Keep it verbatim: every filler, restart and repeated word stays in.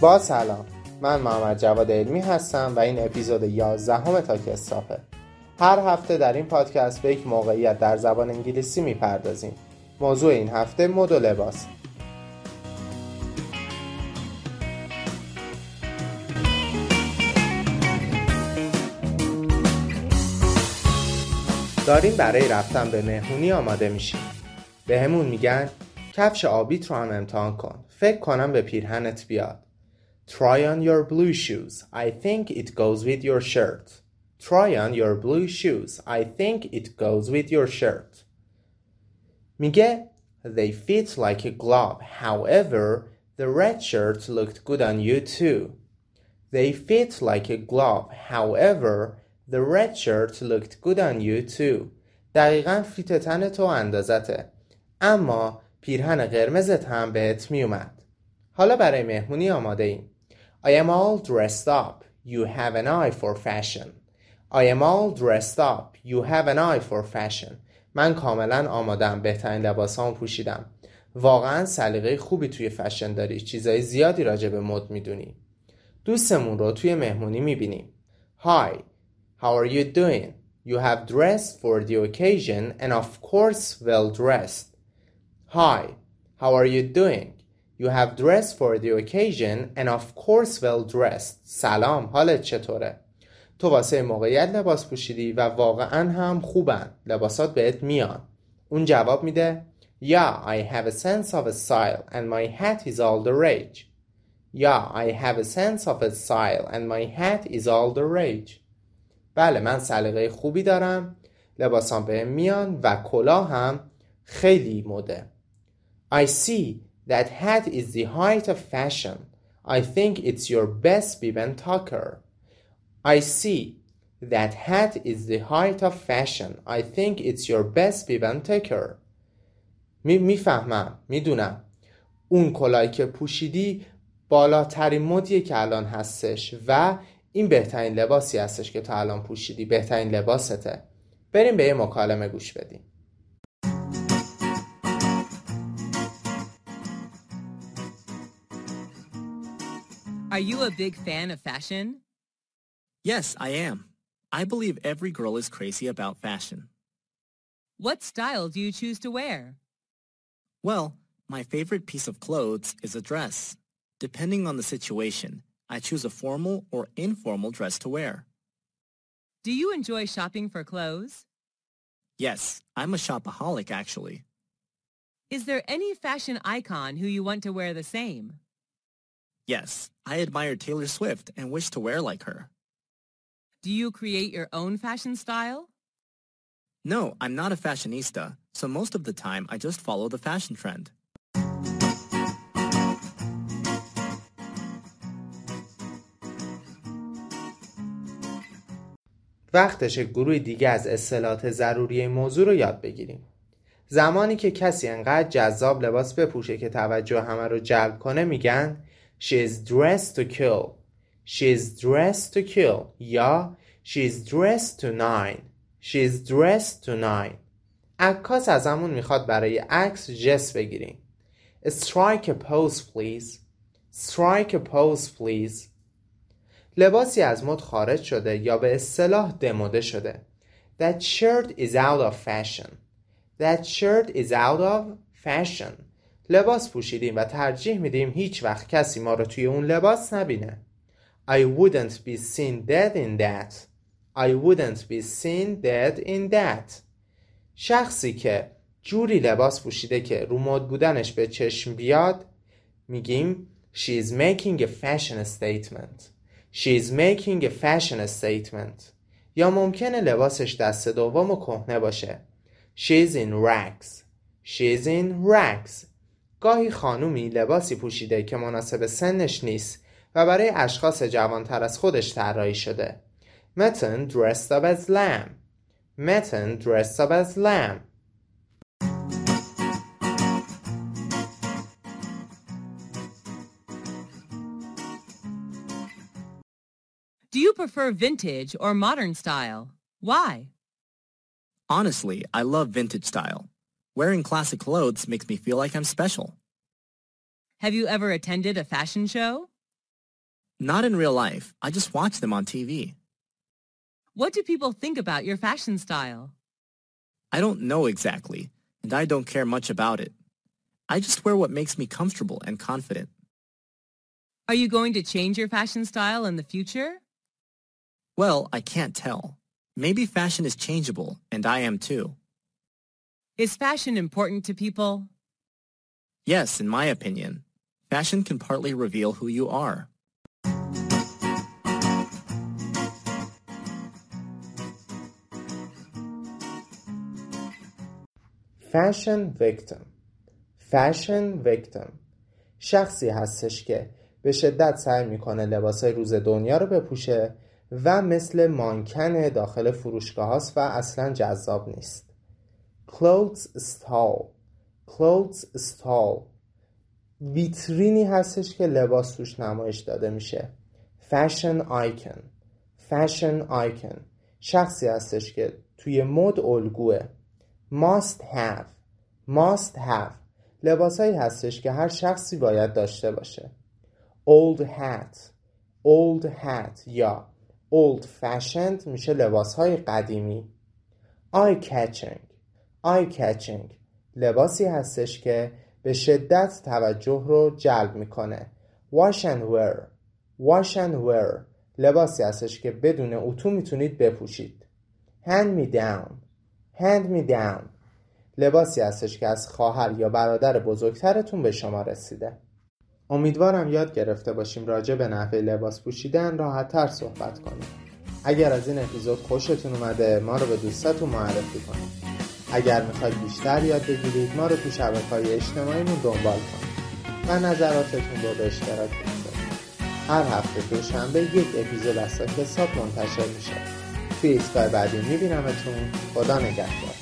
با سلام، من محمد جواد علمی هستم و این اپیزود یازدهم تاک استاپه. هر هفته در این پادکست به یک موقعیت در زبان انگلیسی میپردازیم. موضوع این هفته مد و لباس. داریم برای رفتن به مهمونی آماده میشیم. به همون میگن کفش آبیت رو هم امتحان کن. فکر کنم به پیرهنت بیاد. Try on your blue shoes. I think it goes with your shirt. Try on your blue shoes. I think it goes with your shirt. میگه They fit like a glove. However, the red shirt looked good on you too. They fit like a glove. However, the red shirt looked good on you too. دقیقاً فیت تن تو اندازته. اما پیرهن قرمزت هم بهت میومد. حالا برای مهمونی آماده ایم. I am all dressed up. You have an eye for fashion. I am all dressed up. You have an eye for fashion. من کاملا آمادم. بهترین لباسام پوشیدم. واقعا سلیقه خوبی توی فشن داری. چیزای زیادی راجع به مد میدونی. دوستمون رو توی مهمونی میبینیم. Hi. How are you doing? You have dressed for the occasion and of course well dressed. Hi. How are you doing? You have dressed for the occasion and of course well dressed. سلام، حالت چطوره؟ تو واسه موقعیت لباس پوشیدی و واقعا هم خوبن. لباسات بهت میان. اون جواب میده Yeah, I have a sense of a style and my hat is all the rage. Yeah, I have a sense of a style and my hat is all the rage. بله، من سلیقه خوبی دارم. لباسام بهم میان و کلاه هم خیلی مده. I see. That hat is the height of fashion. I think it's your best bib and tucker. I see. That hat is the height of fashion. I think it's your best bib and tucker. می میفهمم. میدونم. اون کلاهی که پوشیدی بالاترین مدیه که الان هستش و این بهترین لباسی هستش که تا الان پوشیدی. بهترین لباسته. بریم به یه مکالمه گوش بدیم. Are you a big fan of fashion? Yes, I am. I believe every girl is crazy about fashion. What style do you choose to wear? Well, my favorite piece of clothes is a dress. Depending on the situation, I choose a formal or informal dress to wear. Do you enjoy shopping for clothes? Yes, I'm a shopaholic actually. Is there any fashion icon who you want to wear the same? Yes, I admire Taylor Swift and wish to wear like her. Do you create your own fashion style? No, I'm not a fashionista, so most of the time I just follow the fashion trend. وقتشه گروه دیگه از اصطلاحات ضروری موضوع رو یاد بگیریم. زمانی که کسی انقدر جذاب لباس بپوشه که توجه همه رو جلب کنه میگن She is dressed to kill. She is dressed to kill. یا She is dressed to nine. She is dressed to nine. عکاس از همون میخواد برای عکس جس بگیریم. Strike a pose please. Strike a pose please. لباسی از مد خارج شده یا به اصطلاح دموده شده. That shirt is out of fashion. That shirt is out of fashion. لباس پوشیدیم و ترجیح میدیم هیچ وقت کسی ما رو توی اون لباس نبینه. I wouldn't be seen dead in that. I wouldn't be seen dead in that. شخصی که جوری لباس پوشیده که رو مد بودنش به چشم بیاد میگیم She is making a fashion statement. She is making a fashion statement. یا ممکنه لباسش دست دوم و کهنه باشه. She is in rags. She is in rags. گاهی خانومی لباسی پوشیده که مناسب سنش نیست و برای اشخاص جوانتر از خودش طراحی شده. Metin dressed up as lamb. Metin dressed up as lamb. Do you prefer vintage or modern style? Why? Honestly, I love vintage style. Wearing classic clothes makes me feel like I'm special. Have you ever attended a fashion show? Not in real life. I just watch them on T V. What do people think about your fashion style? I don't know exactly, and I don't care much about it. I just wear what makes me comfortable and confident. Are you going to change your fashion style in the future? Well, I can't tell. Maybe fashion is changeable, and I am too. Is fashion important to people? Yes, in my opinion. Fashion can partly reveal who you are. Fashion victim. Fashion victim. شخصی هستش که به شدت سعی میکنه لباسای روز دنیا رو بپوشه و مثل مانکن داخل فروشگاه هاست و اصلا جذاب نیست. Clothes stall. Clothes stall. ویترینی هستش که لباس توش نمایش داده میشه. Fashion icon. Fashion icon. شخصی هستش که توی مد الگوه. Must have. Must have. لباسایی هستش که هر شخصی باید داشته باشه. Old hat. Old hat یا old fashioned میشه لباسهای قدیمی. Eye catching. Eye catching. لباسی هستش که به شدت توجه رو جلب میکنه. Wash and wear. Wash and wear. لباسی هستش که بدون اتو میتونید بپوشید. Hand me down. Hand me down. لباسی هستش که از خواهر یا برادر بزرگترتون به شما رسیده. امیدوارم یاد گرفته باشیم راجع به نحوه لباس پوشیدن راحت‌تر صحبت کنیم. اگر از این اپیزود خوشتون اومده ما رو به دوستاتون معرفی کنید. اگر میخواید بیشتر یاد بگیرید ما رو تو شبکه‌های اجتماعیمون دنبال کنید و نظراتتون رو به اشتراک بگذارید. هر هفته دوشنبه یک اپیزود از حساب منتشر میشه. توی ایستگاه بعدی میبینمتون. خدا نگهدار.